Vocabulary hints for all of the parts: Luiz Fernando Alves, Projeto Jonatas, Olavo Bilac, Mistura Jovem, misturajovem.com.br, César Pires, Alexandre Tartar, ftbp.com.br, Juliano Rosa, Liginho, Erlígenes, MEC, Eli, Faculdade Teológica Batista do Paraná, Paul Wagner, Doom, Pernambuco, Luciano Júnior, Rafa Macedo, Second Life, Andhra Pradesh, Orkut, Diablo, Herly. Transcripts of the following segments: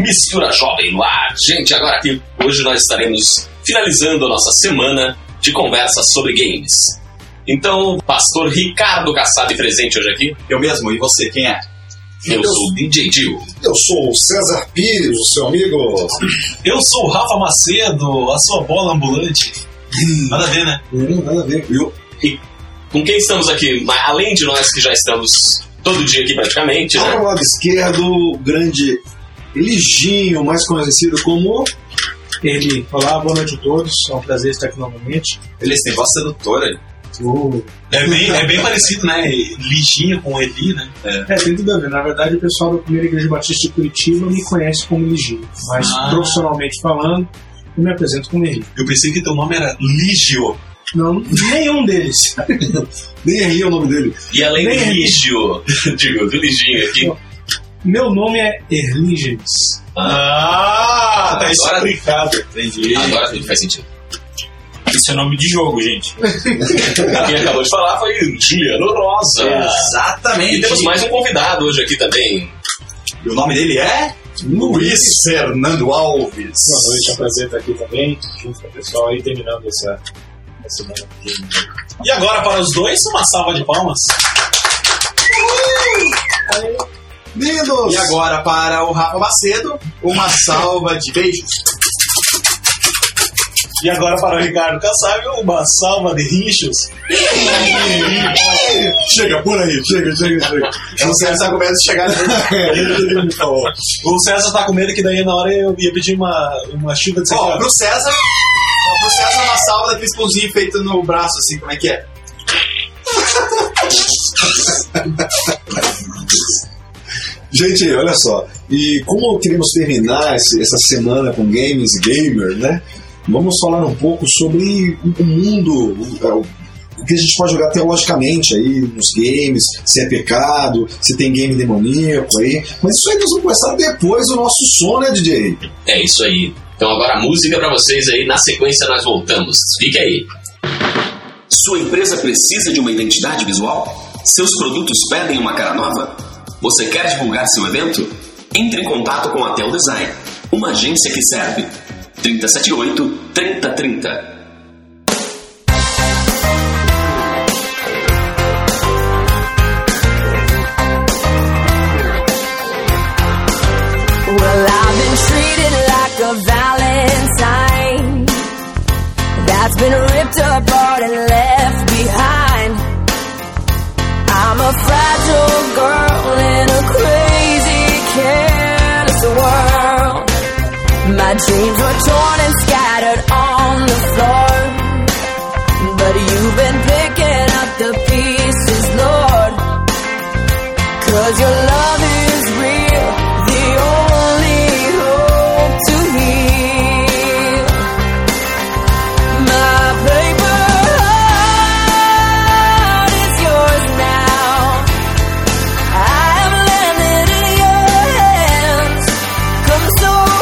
Mistura Jovem no ar. Gente, agora aqui, hoje nós estaremos finalizando a nossa semana de conversas sobre games. Então, pastor Ricardo Cassado presente hoje aqui. Eu mesmo, e você, quem é? Eu sou o DJ Dio. Eu sou o César Pires, o seu amigo. Eu sou o Rafa Macedo, a sua bola ambulante. Nada a ver, né? Nada a ver. E com quem estamos aqui? Além de nós que já estamos todo dia aqui praticamente. Ao lado esquerdo, o grande Liginho, mais conhecido como... Erly. Olá, boa noite a todos. É um prazer estar aqui novamente. Ele tem voz sedutora, hein? É bem parecido, né? Liginho com Eli, né? É, tem tudo a ver. Na verdade, o pessoal da primeira igreja batista de Curitiba me conhece como Liginho. Mas, profissionalmente falando, eu me apresento como Eli. Eu pensei que teu nome era Ligio. Não, nenhum deles. Nem Erli é o nome dele. E além do Ligio, digo, do Liginho aqui. Meu nome é Erlígenes. Tá explicado. Entendi. Agora tudo faz sentido. Isso é nome de jogo, gente. Quem acabou de falar foi Juliano Rosa. Exatamente. E temos mais um convidado hoje aqui também. E o nome dele é Luiz Fernando Alves. Boa noite, é um prazer estar aqui também, junto com o pessoal aí, terminando essa semana. E agora, para os dois, uma salva de palmas. Lindos. E agora, para o Rafa Macedo, uma salva de beijos. E agora para o Ricardo Cassado, uma salva de rinchos. Chega, por aí, chega. O César está com medo de chegar. O César está com medo que daí na hora eu ia pedir uma chuva de secada. Pro César uma salva daquele esponzinho feito no braço, assim, como é que é? Gente, olha só. E como queremos terminar essa semana com games e gamer, né? Vamos falar um pouco sobre o mundo, o que a gente pode jogar teologicamente aí nos games, se é pecado, se tem game demoníaco aí. Mas isso aí nós vamos começar depois do nosso som, né, DJ? É isso aí. Então agora a música pra vocês aí, na sequência nós voltamos. Fique aí. Sua empresa precisa de uma identidade visual? Seus produtos pedem uma cara nova? Você quer divulgar seu evento? Entre em contato com a Tel Design, uma agência que serve. 378-3030. Well, I've been treated like a Valentine that's been ripped apart and left behind. I'm a fragile girl in a crazy, careless world. My dreams were torn and scattered on the floor, but you've been picking up the pieces, Lord, 'cause your love is real, the only hope to heal. My paper heart is yours now, I am landed in your hands, come so far.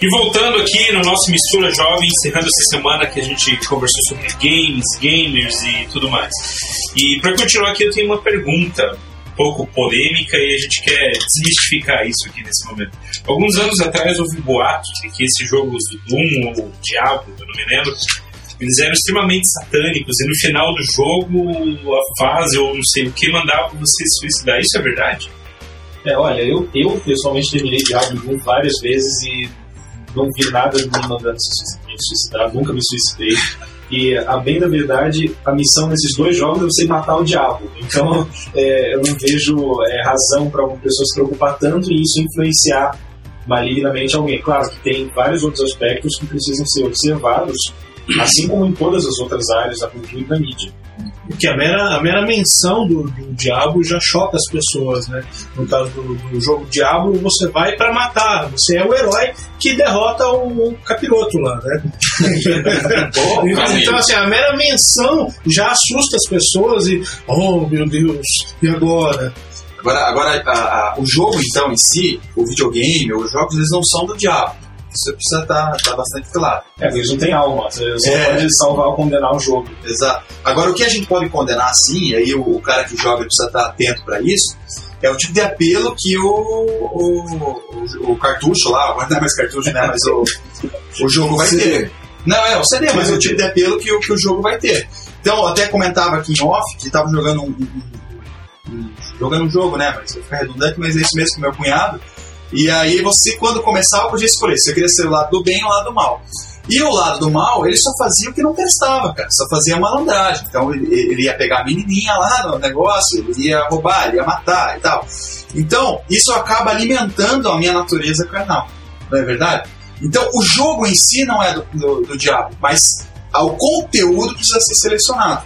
E voltando aqui no nosso Mistura Jovem, encerrando essa semana que a gente conversou sobre games, gamers e tudo mais. E para continuar aqui eu tenho uma pergunta. pouco polêmica e a gente quer desmistificar isso aqui nesse momento. Alguns anos atrás houve um boato de que esses jogos do Doom ou Diablo, eu não me lembro, eles eram extremamente satânicos e no final do jogo, a fase ou não sei o que, mandava você se suicidar. Isso é verdade? É, olha, eu pessoalmente terminei Diablo Doom várias vezes e não vi nada de me mandando me suicidar, nunca me suicidei. E, a bem da verdade, a missão nesses dois jogos é você matar o diabo. Então, eu não vejo razão para uma pessoa se preocupar tanto e isso influenciar malignamente alguém. Claro que tem vários outros aspectos que precisam ser observados, assim como em todas as outras áreas da cultura e da mídia. Porque a mera menção do diabo já choca as pessoas, né? No caso do jogo Diablo, você vai pra matar, você é o herói que derrota o capiroto lá, né? Então, assim, a mera menção já assusta as pessoas e, oh meu Deus, e agora? Agora, o jogo, então, em si, o videogame, os jogos, eles não são do diabo. Isso precisa estar bastante claro. Eles não têm alma, você pode salvar ou condenar o jogo. Exato. Agora, o que a gente pode condenar, sim, aí o cara que joga precisa estar atento para isso, é o tipo de apelo que o cartucho lá, agora não é mais cartucho, né? Mas o jogo vai ter. Não, é o CD, mas é o tipo de apelo que o jogo vai ter. Então, eu até comentava aqui em off que estava jogando um jogo, né? Mas vai ficar redundante, mas é isso mesmo com meu cunhado. E aí você, quando começava, podia escolher se você queria ser o lado do bem ou o lado do mal. E o lado do mal, ele só fazia o que não prestava, cara. Só fazia malandragem. Então ele ia pegar a menininha lá no negócio, ele ia roubar, ele ia matar e tal. Então, isso acaba alimentando a minha natureza carnal. Não é verdade? Então, o jogo em si não é do diabo, mas o conteúdo precisa ser selecionado.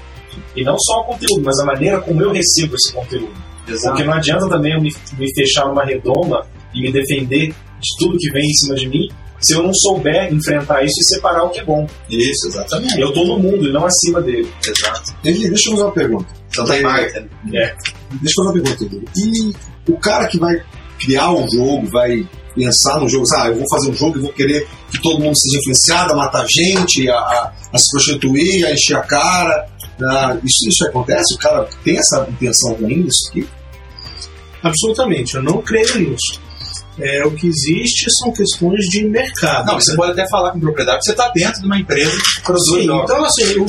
E não só o conteúdo, mas a maneira como eu recebo esse conteúdo. Exato. Porque não adianta também eu me fechar numa redoma e me defender de tudo que vem em cima de mim, se eu não souber enfrentar isso e separar o que é bom. Isso, exatamente. Eu tô no mundo e não acima dele. Exato. Eli, deixa eu fazer uma pergunta. Então tá aí, Marta. Deixa eu fazer uma pergunta, Eli. E o cara que vai criar um jogo, vai pensar no jogo, sabe, eu vou fazer um jogo e vou querer que todo mundo seja influenciado a matar gente, a se prostituir, a encher a cara. Isso acontece? O cara tem essa intenção ruim disso aqui? Absolutamente. Eu não creio nisso. O que existe são questões de mercado. Não, você pode até falar com propriedade, você está dentro de uma empresa que produz. Então, assim,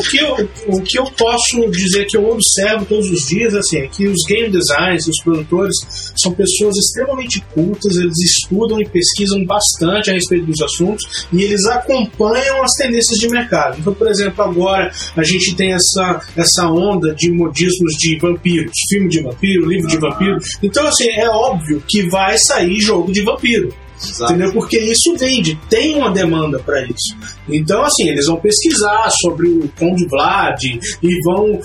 o que eu posso dizer que eu observo todos os dias, assim, é que os game designers, os produtores, são pessoas extremamente cultas, eles estudam e pesquisam bastante a respeito dos assuntos e eles acompanham as tendências de mercado. Então, por exemplo, agora a gente tem essa onda de modismos de vampiros, filme de vampiro, livro de vampiro. Então, assim, é óbvio que vai sair jogo de vampiro. Exato. Entendeu? Porque isso vende, tem uma demanda para isso. Então, assim, eles vão pesquisar sobre o Conde Vlad e vão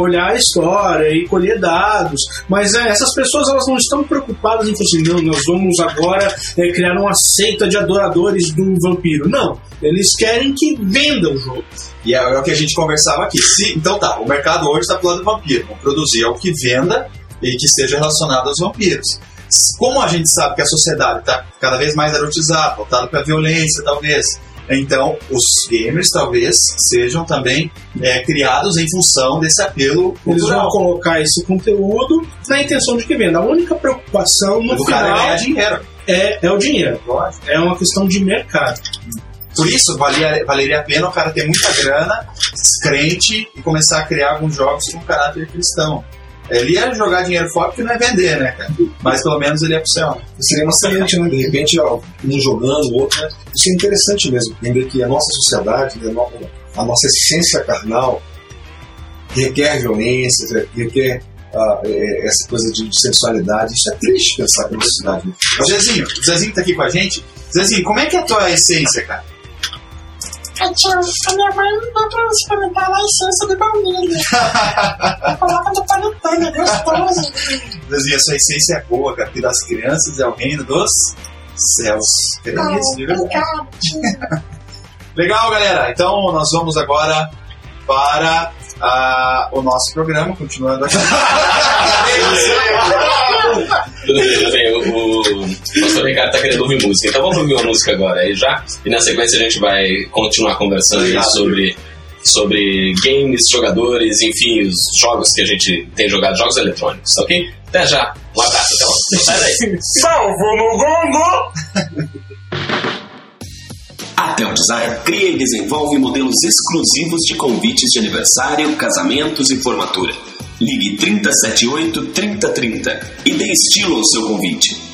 olhar a história e colher dados, mas essas pessoas, elas não estão preocupadas em assim, não, nós vamos agora criar uma seita de adoradores do vampiro. Não, eles querem que venda o jogo. E é o que a gente conversava aqui. Então tá, o mercado hoje está pro lado do vampiro, vão produzir algo que venda e que seja relacionado aos vampiros. Como a gente sabe que a sociedade está cada vez mais erotizada, voltada para a violência, talvez, então os gamers talvez sejam também criados em função desse apelo cultural. Eles vão colocar esse conteúdo na intenção de que venda. A única preocupação no final é dinheiro. É o dinheiro. É uma questão de mercado. Por isso, valeria a pena o cara ter muita grana, crente, e começar a criar alguns jogos com caráter cristão. Ele ia jogar dinheiro fora porque não é vender, né, cara? Mas pelo menos ele é pro céu. Seria uma semente, né? De repente, um jogando, o outro, né? Isso é interessante mesmo, entender que a nossa sociedade, a nossa essência carnal requer violência, requer essa coisa de sensualidade. Isso é triste pensar pela sociedade. O Zezinho tá aqui com a gente. Zezinho, como é que é a tua essência, cara? A minha mãe vai pra experimentar a essência de baunilha. Eu coloco no panetone, é gostoso. Zezinho, a sua essência é boa, cara, que das crianças é o reino dos céus. Obrigado. Legal, galera. Então, nós vamos agora para o nosso programa, continuando aqui. O pastor Ricardo tá querendo ouvir música, então vamos ouvir uma música agora e na sequência a gente vai continuar conversando sobre sobre games, jogadores, enfim, os jogos que a gente tem jogado, jogos eletrônicos, ok? Até já, um abraço, até logo. Não sai daí. Salvo no gongo! A Tel Design cria e desenvolve modelos exclusivos de convites de aniversário, casamentos e formatura. Ligue 3078-3030 e dê estilo ao seu convite.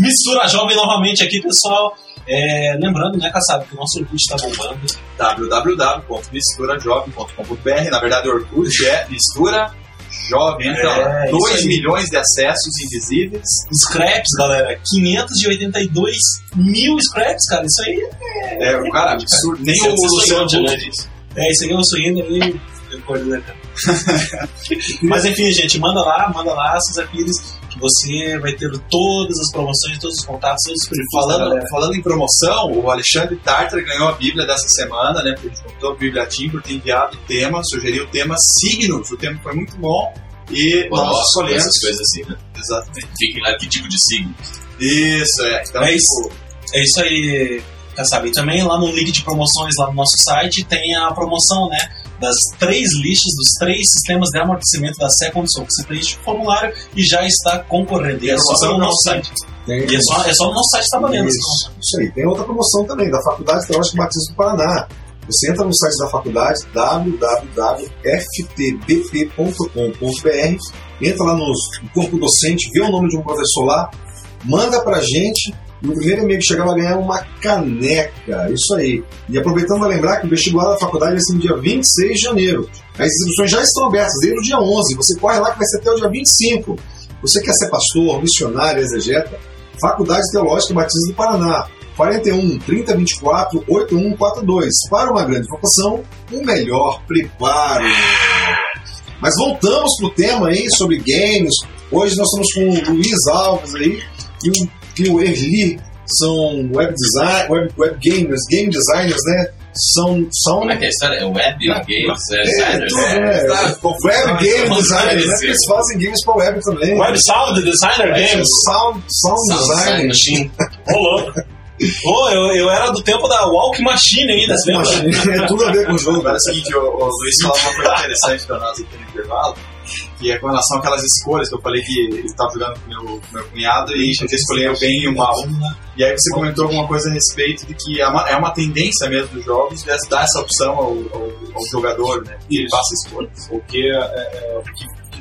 Mistura Jovem novamente aqui, pessoal. Lembrando, né, Cassado, que o nosso Orkut está bombando. www.misturajovem.com.br. Na verdade, o Orkut é Mistura Jovem. Então, 2 milhões de acessos invisíveis. Scraps, galera. 582 mil scraps, cara. Isso aí é... É, cara, absurdo. Nem o Luciano Júnior disso. É, isso aqui eu não sou ainda, nem... Mas enfim, gente, manda lá, César Pires, que você vai ter todas as promoções, todos os contatos, todos os perfis. Falando em promoção, o Alexandre Tartar ganhou a Bíblia dessa semana, né? Porque ele montou a Bíblia Timbre, tem enviado o tema, sugeriu o tema signos, o tema foi muito bom. E nós escolhemos essas coisas assim, né? Exatamente. Fiquem lá, que tipo de signos? Isso, é. Então, é isso. É isso aí. Sabe? Também lá no link de promoções lá no nosso site tem a promoção, né, das 3 listas, dos 3 sistemas de amortecimento da Second Life. Você preenche o formulário e já está concorrendo. E é só no nosso site. E é só no nosso site está valendo. Isso aí. Tem outra promoção também, da Faculdade Teológica Batista do Paraná. Você entra no site da faculdade, www.ftbp.com.br, entra lá no corpo docente, vê o nome de um professor lá, manda pra gente. No primeiro e-mail que chegar vai ganhar uma caneca, isso aí. E aproveitando para lembrar que o vestibular da faculdade vai ser no dia 26 de janeiro. As inscrições já estão abertas desde o dia 11, você corre lá que vai ser até o dia 25. Você quer ser pastor, missionário, exegeta? Faculdade Teológica Batista do Paraná, 41 3024 8142. Para uma grande vocação, um melhor preparo. Mas voltamos pro tema aí sobre games. Hoje nós estamos com o Luiz Alves aí e o Erly, são web designers, game designers, né? são como é que é a história? É web games? Web game designer. Eles fazem games pra web também. Web sound designer games. Sound design machine. Rolou. Pô, eu era do tempo da Walk Machine ainda, você lembra? É tudo a ver com o jogo. Agora é o seguinte, o Luiz falou uma coisa interessante pra nós aqui no intervalo, que é com relação àquelas escolhas que eu falei que ele estava jogando com meu cunhado e a gente escolheu o bem e o mal. E aí você comentou alguma coisa a respeito de que é uma tendência mesmo dos jogos de dar essa opção ao jogador, né? Que ele faça escolhas. O que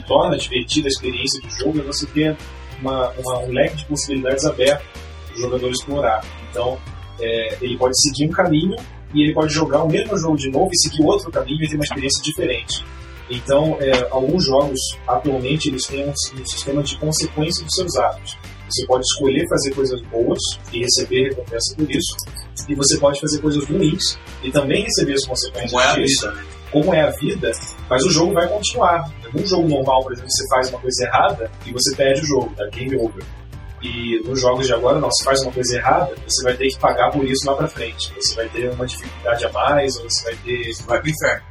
torna divertida a experiência do jogo é você ter um leque de possibilidades aberto para o jogador explorar. Então, ele pode seguir um caminho e ele pode jogar o mesmo jogo de novo e seguir outro caminho e ter uma experiência diferente. Então, alguns jogos, atualmente, eles têm um sistema de consequência dos seus atos. Você pode escolher fazer coisas boas e receber recompensa por isso, e você pode fazer coisas ruins e também receber as consequências disso. Como é a vida, mas o jogo vai continuar. Num jogo normal, por exemplo, você faz uma coisa errada e você perde o jogo, tá? Game over. E nos jogos de agora, não, se faz uma coisa errada, você vai ter que pagar por isso lá pra frente. Você vai ter uma dificuldade a mais, ou você vai ter... Vai pro inferno.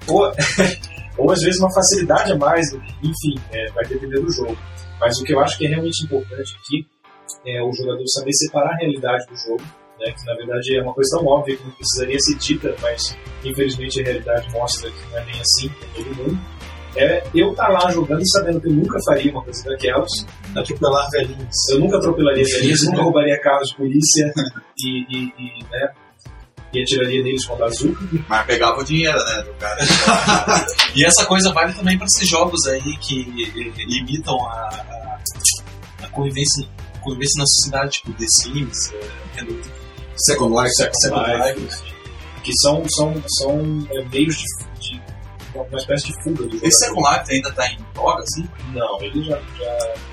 Ou às vezes uma facilidade a mais, enfim, vai depender do jogo. Mas o que eu acho que é realmente importante aqui é o jogador saber separar a realidade do jogo, né, que na verdade é uma coisa tão óbvia que não precisaria ser dita, mas infelizmente a realidade mostra que não é nem assim para todo mundo. É eu estar lá jogando e sabendo que eu nunca faria uma coisa daquelas, atropelar velhinhos. Eu nunca atropelaria velhinhos, nunca roubaria carros de polícia e né? E atiraria deles com a bazuca. Mas pegava o dinheiro, né, do cara. E essa coisa vale também para esses jogos aí que imitam a convivência na sociedade, tipo The Sims, Second Life. Que são meios de uma espécie de fuga do jogo. Esse Second Life ainda tá em droga, assim? Não, ele já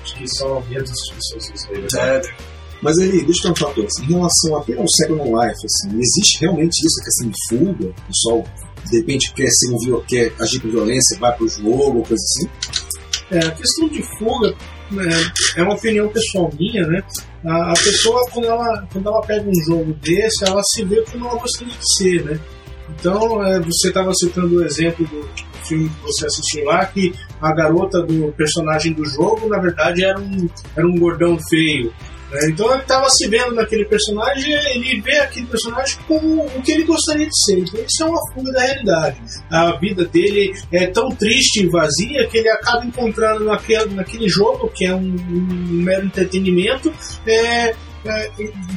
acho que são menos as pessoas. Sério. Mas aí, deixa eu perguntar uma coisa, em relação até ao Second Life, assim, existe realmente isso, a questão de fuga? O pessoal, de repente, quer agir com violência, vai pro jogo, coisa assim? A questão de fuga é uma opinião pessoal minha, né? A pessoa, quando ela pega um jogo desse, ela se vê como ela gostaria de ser, né? Então, você estava citando o exemplo do filme que você assistiu lá, que a garota do personagem do jogo, na verdade, era um gordão feio. Então ele estava se vendo naquele personagem, ele vê aquele personagem como o que ele gostaria de ser. Então isso é uma fuga da realidade. A vida dele é tão triste e vazia que ele acaba encontrando naquele jogo, que é um mero entretenimento,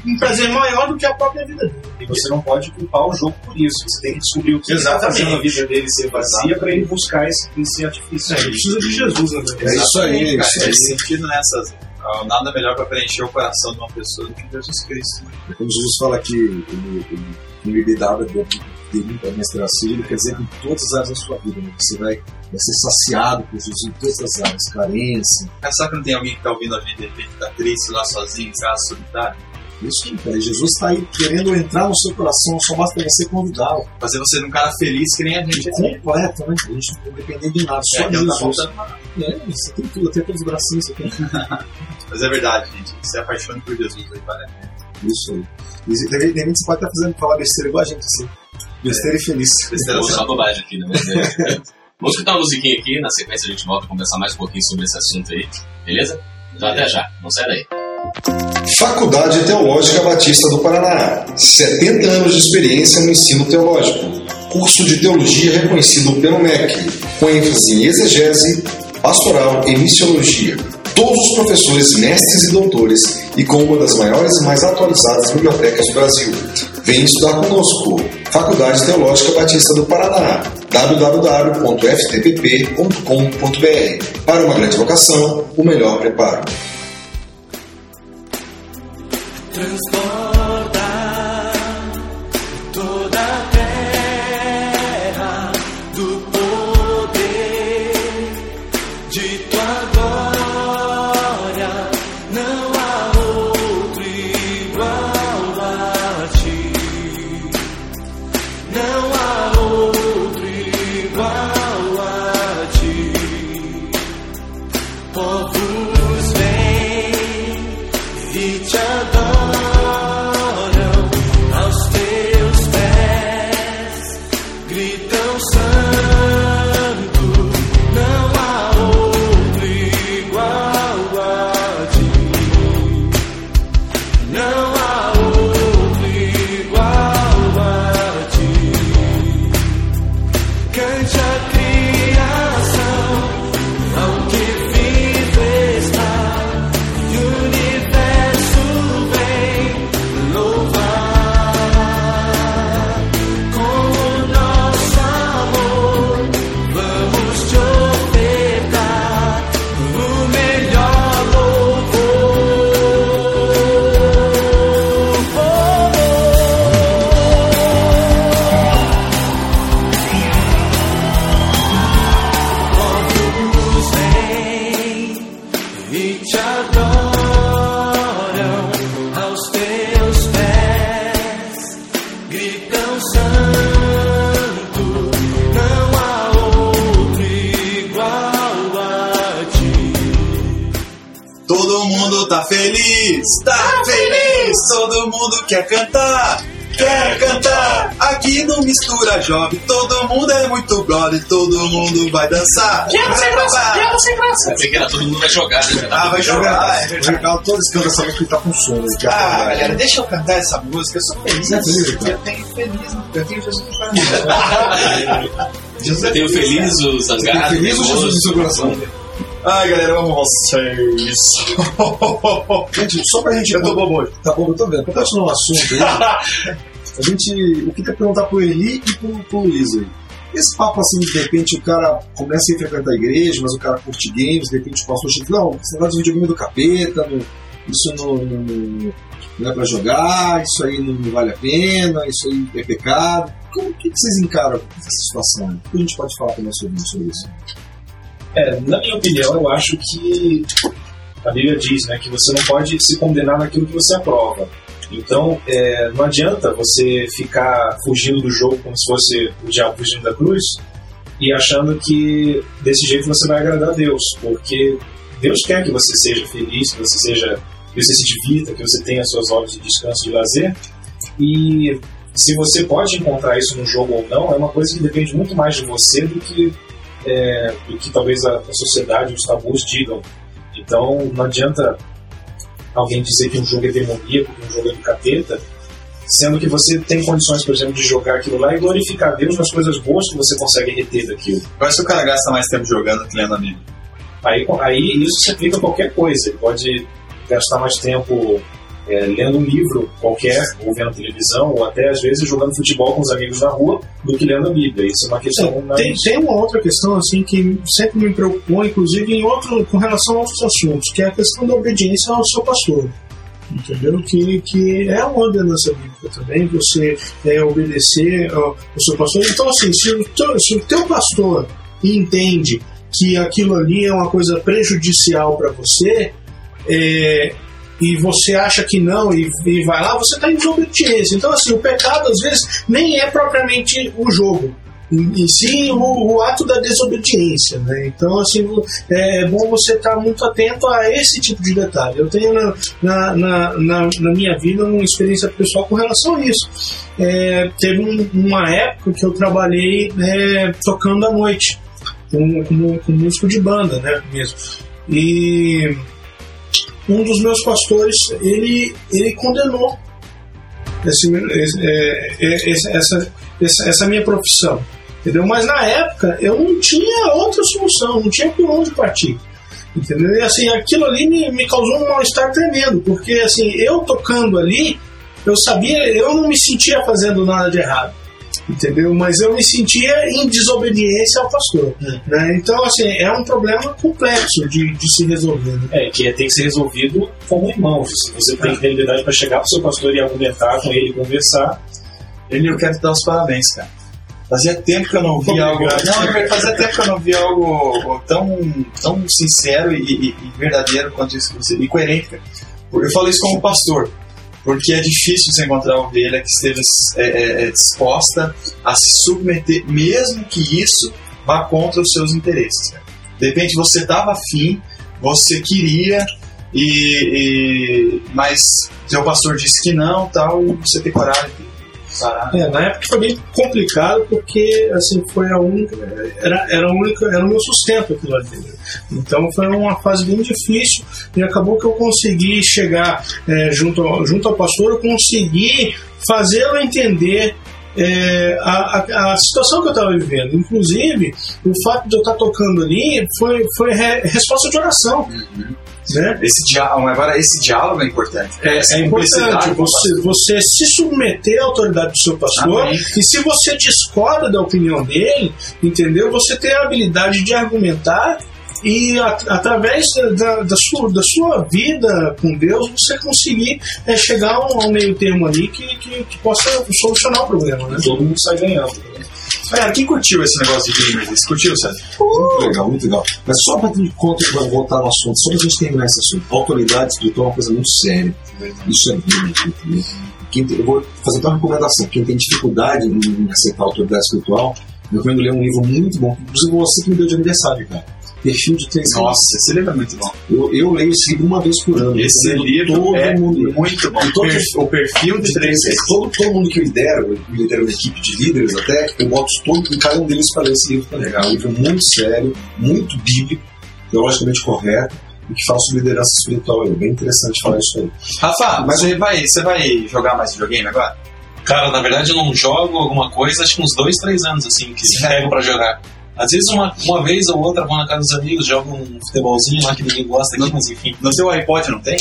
um prazer maior do que a própria vida dele. E você não pode culpar o jogo por isso. Você tem que descobrir o que está fazendo a vida dele ser vazia para ele buscar esse artifício. Ele precisa de Jesus, né? É isso aí, cara. É sentido nessas... Nada melhor para preencher o coração de uma pessoa do que Jesus Cristo. Quando Jesus fala que ele libertava de mim para mestrar ele quer dizer que em todas as áreas da sua vida, né? Você vai ser saciado por Jesus em todas as áreas, carência. Será que não tem alguém que está ouvindo a vida e está triste lá sozinho, está solitário? Isso não tem. Jesus está aí querendo entrar no seu coração, só basta você convidá-lo. Fazer você um cara feliz que nem a gente. Completo, né? A gente não depende de nada, só de Jesus. Você tem tudo, até pelos bracinhos você tem tudo. Mas é verdade, gente. Você é apaixonado por Jesus aí, parece. Isso aí. E de repente você pode estar fazendo falar besteira igual a gente, assim. Besteira e feliz. Besteira é só bobagem aqui, né? Vamos escutar uma musiquinha aqui, na sequência a gente volta a conversar mais um pouquinho sobre esse assunto aí, beleza? Então até já, não sai daí. Faculdade Teológica Batista do Paraná, 70 anos de experiência no ensino teológico, curso de teologia reconhecido pelo MEC, com ênfase em exegese, pastoral e missiologia. Todos os professores, mestres e doutores e com uma das maiores e mais atualizadas bibliotecas do Brasil. Venha estudar conosco, Faculdade Teológica Batista do Paraná, www.ftbp.com.br. Para uma grande vocação, o melhor preparo. Transborda toda a terra do poder de tua glória, não há outro igual a ti, não há outro igual a ti, povos vêm e te adoram. Aos teus pés está feliz, todo mundo quer cantar, aqui no Mistura Jovem, todo mundo é muito brother, todo mundo vai dançar. Diablo sem graça. Todo mundo vai jogar. Vai jogar. É legal, todos cantando essa música que tá com sono. Galera, deixa eu cantar essa música, eu sou feliz. Eu tenho feliz o zangado. Ai, galera, eu amo vocês. Gente, só pra gente... Eu tô bobo hoje. Tá bobo, eu tô vendo. Pra continuar o assunto aí, a gente... Eu queria perguntar pro Eli e pro Luiz aí. Esse papo assim, de repente, o cara começa a frequentar a igreja, mas o cara curte games, de repente o pastor chega, não, você vai de videogame do capeta, não é pra jogar, isso aí não vale a pena, isso aí é pecado. Como que vocês encaram essa situação? O que a gente pode falar também sobre isso? Na minha opinião, eu acho que a Bíblia diz, né, que você não pode se condenar naquilo que você aprova. Então, não adianta você ficar fugindo do jogo como se fosse o diabo fugindo da cruz e achando que desse jeito você vai agradar a Deus, porque Deus quer que você seja feliz, que você se divirta, que você tenha suas horas de descanso, de lazer. E se você pode encontrar isso no jogo ou não, é uma coisa que depende muito mais de você do que talvez a sociedade, os tabus digam. Então não adianta alguém dizer que um jogo é demoníaco, que um jogo é do capeta, sendo que você tem condições, por exemplo, de jogar aquilo lá e glorificar Deus nas coisas boas que você consegue reter daquilo. Mas se o cara gasta mais tempo jogando que lendo a Bíblia? Aí isso se aplica a qualquer coisa. Ele pode gastar mais tempo lendo um livro qualquer, ou vendo televisão, ou até às vezes jogando futebol com os amigos na rua, do que lendo a Bíblia. Isso é uma questão... Tem uma outra questão assim que sempre me preocupou, inclusive com relação a outros assuntos, que é a questão da obediência ao seu pastor. Entendeu? Que é uma ordenança bíblica também, você obedecer ao seu pastor. Então assim, se o teu pastor entende que aquilo ali é uma coisa prejudicial para você, e você acha que não, e vai lá, você está em desobediência. Então, assim, o pecado, às vezes, nem é propriamente o jogo, e sim o ato da desobediência, né? Então, assim, é bom você estar muito atento a esse tipo de detalhe. Eu tenho na minha vida uma experiência pessoal com relação a isso. Teve uma época que eu trabalhei tocando à noite, com músico de banda, né, mesmo. E... um dos meus pastores, ele condenou essa minha profissão, entendeu? Mas na época eu não tinha outra solução, não tinha por onde partir, entendeu? E assim, aquilo ali me causou um mal-estar tremendo, porque assim, eu tocando ali, eu sabia, eu não me sentia fazendo nada de errado, entendeu? Mas eu me sentia em desobediência ao pastor, né? Então, assim, é um problema complexo de se resolver, né? Que tem que ser resolvido como irmãos. Você tem que ter liberdade para chegar pro seu pastor e argumentar com ele, conversar. Ele, eu quero te dar os parabéns, cara. Fazia tempo que eu não vi algo tão sincero e verdadeiro quanto isso que você... E coerente, cara. Eu falo isso como pastor, porque é difícil você encontrar uma ovelha que esteja disposta a se submeter, mesmo que isso vá contra os seus interesses. De repente você estava afim, você queria, mas seu pastor disse que não, tal, você tem coragem de parar. Na época foi bem complicado, porque assim, foi a única, era o meu sustento aquilo ali. Então foi uma fase bem difícil, e acabou que eu consegui chegar junto ao pastor, eu consegui fazê-lo entender a situação que eu estava vivendo. Inclusive, o fato de eu estar tocando ali foi resposta de oração. Uhum. Né? Esse diálogo é importante. É importante você se submeter à autoridade do seu pastor. Amém. E se você discorda da opinião dele, entendeu? Você tem a habilidade de argumentar, e através da sua vida com Deus você conseguir chegar a um meio termo ali que possa solucionar o problema, né? Todo mundo sai ganhando, né? Quem curtiu esse negócio de gamers? Você curtiu, Sérgio? Muito legal. Mas só para ter conta, que vai voltar no assunto, só para a gente terminar esse assunto. Autoridade espiritual é uma coisa muito séria. Isso é bíblico. Eu vou fazer até uma recomendação. Quem tem dificuldade em aceitar a autoridade espiritual, eu recomendo ler um livro muito bom. Inclusive você que me deu de aniversário, cara. Perfil de 3 anos. Nossa, esse livro é muito bom. Eu leio esse livro uma vez por ano. Esse livro todo é mundo, muito bom. O perfil de 3 anos. Todo mundo que eu lidero, uma equipe de líderes até, eu boto todo, cada um deles para ler esse livro para legal. Um livro muito sério, muito bíblico, teologicamente correto, e que fala sobre liderança espiritual. É bem interessante falar isso aí. Rafa, mas você vai jogar mais videogame agora? Cara, na verdade eu não jogo alguma coisa, acho que uns 2, 3 anos, assim, que se pego pra jogar. Às vezes uma vez ou outra vou na casa dos amigos, jogo um futebolzinho lá que ninguém gosta aqui, mas enfim. No seu iPod não tem?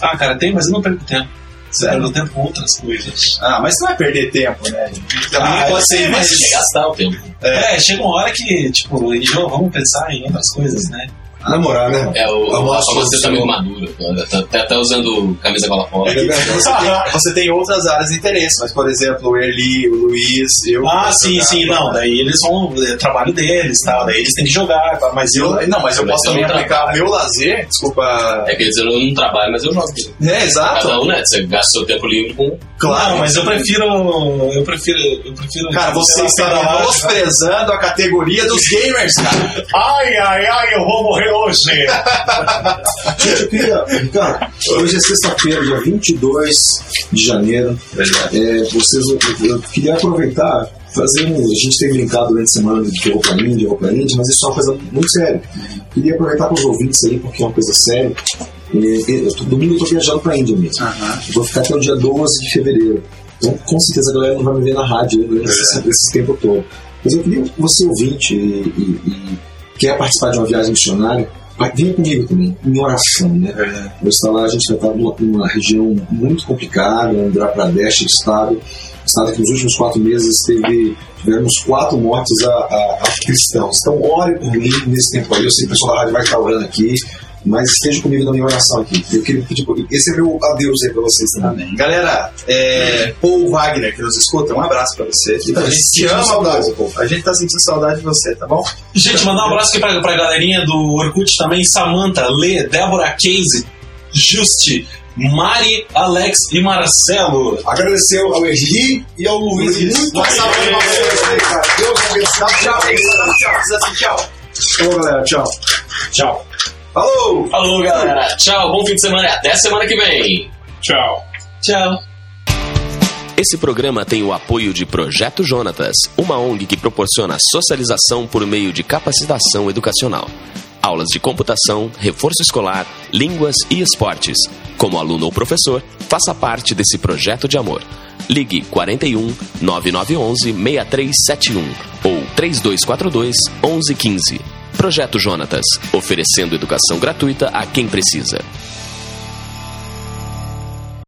Ah, cara, tem, mas eu não perco tempo. Você perdeu tempo com outras coisas. Ah, mas você vai perder tempo, né? Também pode ser mais gastar o tempo. É, chega uma hora que, tipo, João, vamos pensar em outras coisas, né? Na moral, né? É, você tá meio maduro. Tá usando camisa gola fora. É, você tem outras áreas de interesse, mas, por exemplo, o Erly, o Luiz, eu... Ah, sim, não. Né? Daí eles vão... É trabalho deles, tal. Daí eles têm que jogar, mas eu... Não, mas eu posso também aplicar o meu lazer, desculpa... É, quer dizer, eu não trabalho, mas eu jogo. É, exato. Cada um, né? Você gasta seu tempo livre com... Claro, mas eu prefiro... Cara, você está menosprezando a categoria dos gamers, cara. Ai, eu vou morrer hoje. Gente, eu queria... Cara, hoje é sexta-feira, dia 22 de janeiro. Eu queria aproveitar, fazer um... A gente tem brincado durante a semana de roupa pra Índia, mas isso é uma coisa muito séria. Queria aproveitar para os ouvintes aí, porque é uma coisa séria. Domingo eu tô viajando pra Índia mesmo. Uhum. Vou ficar até o dia 12 de fevereiro. Então, com certeza a galera não vai me ver na rádio durante esse tempo todo. Mas eu queria que você, ouvinte, quer participar de uma viagem missionária, venha comigo também, em oração, né? Eu estou lá, a gente está numa região muito complicada, Andhra Pradesh, estado que nos últimos 4 meses tivemos 4 mortes a cristãos. Então, ore por mim nesse tempo aí. Eu sei que o pessoal da rádio vai estar orando aqui, mas esteja comigo na minha oração aqui. Eu queria pedir por mim. Esse é meu adeus aí pra vocês também. Amém. Galera, Paul Wagner, que nos escuta, um abraço pra você. A gente te ama, saudade, Paul. A gente tá sentindo saudade de você, tá bom? Gente, mandar um abraço aqui pra galerinha do Orkut também. Samantha, Lê, Débora, Casey, Juste, Mari, Alex e Marcelo. Agradeceu ao Erli e ao Luiz. Muito obrigado pra vocês, cara. Deus abençoe. Tchau. Falou, galera. Tchau. Falou, galera. Tchau, bom fim de semana e até semana que vem. Tchau. Esse programa tem o apoio de Projeto Jonatas, uma ONG que proporciona socialização por meio de capacitação educacional. Aulas de computação, reforço escolar, línguas e esportes. Como aluno ou professor, faça parte desse projeto de amor. Ligue 41 9911 6371 ou 3242 1115. Projeto Jonatas, oferecendo educação gratuita a quem precisa.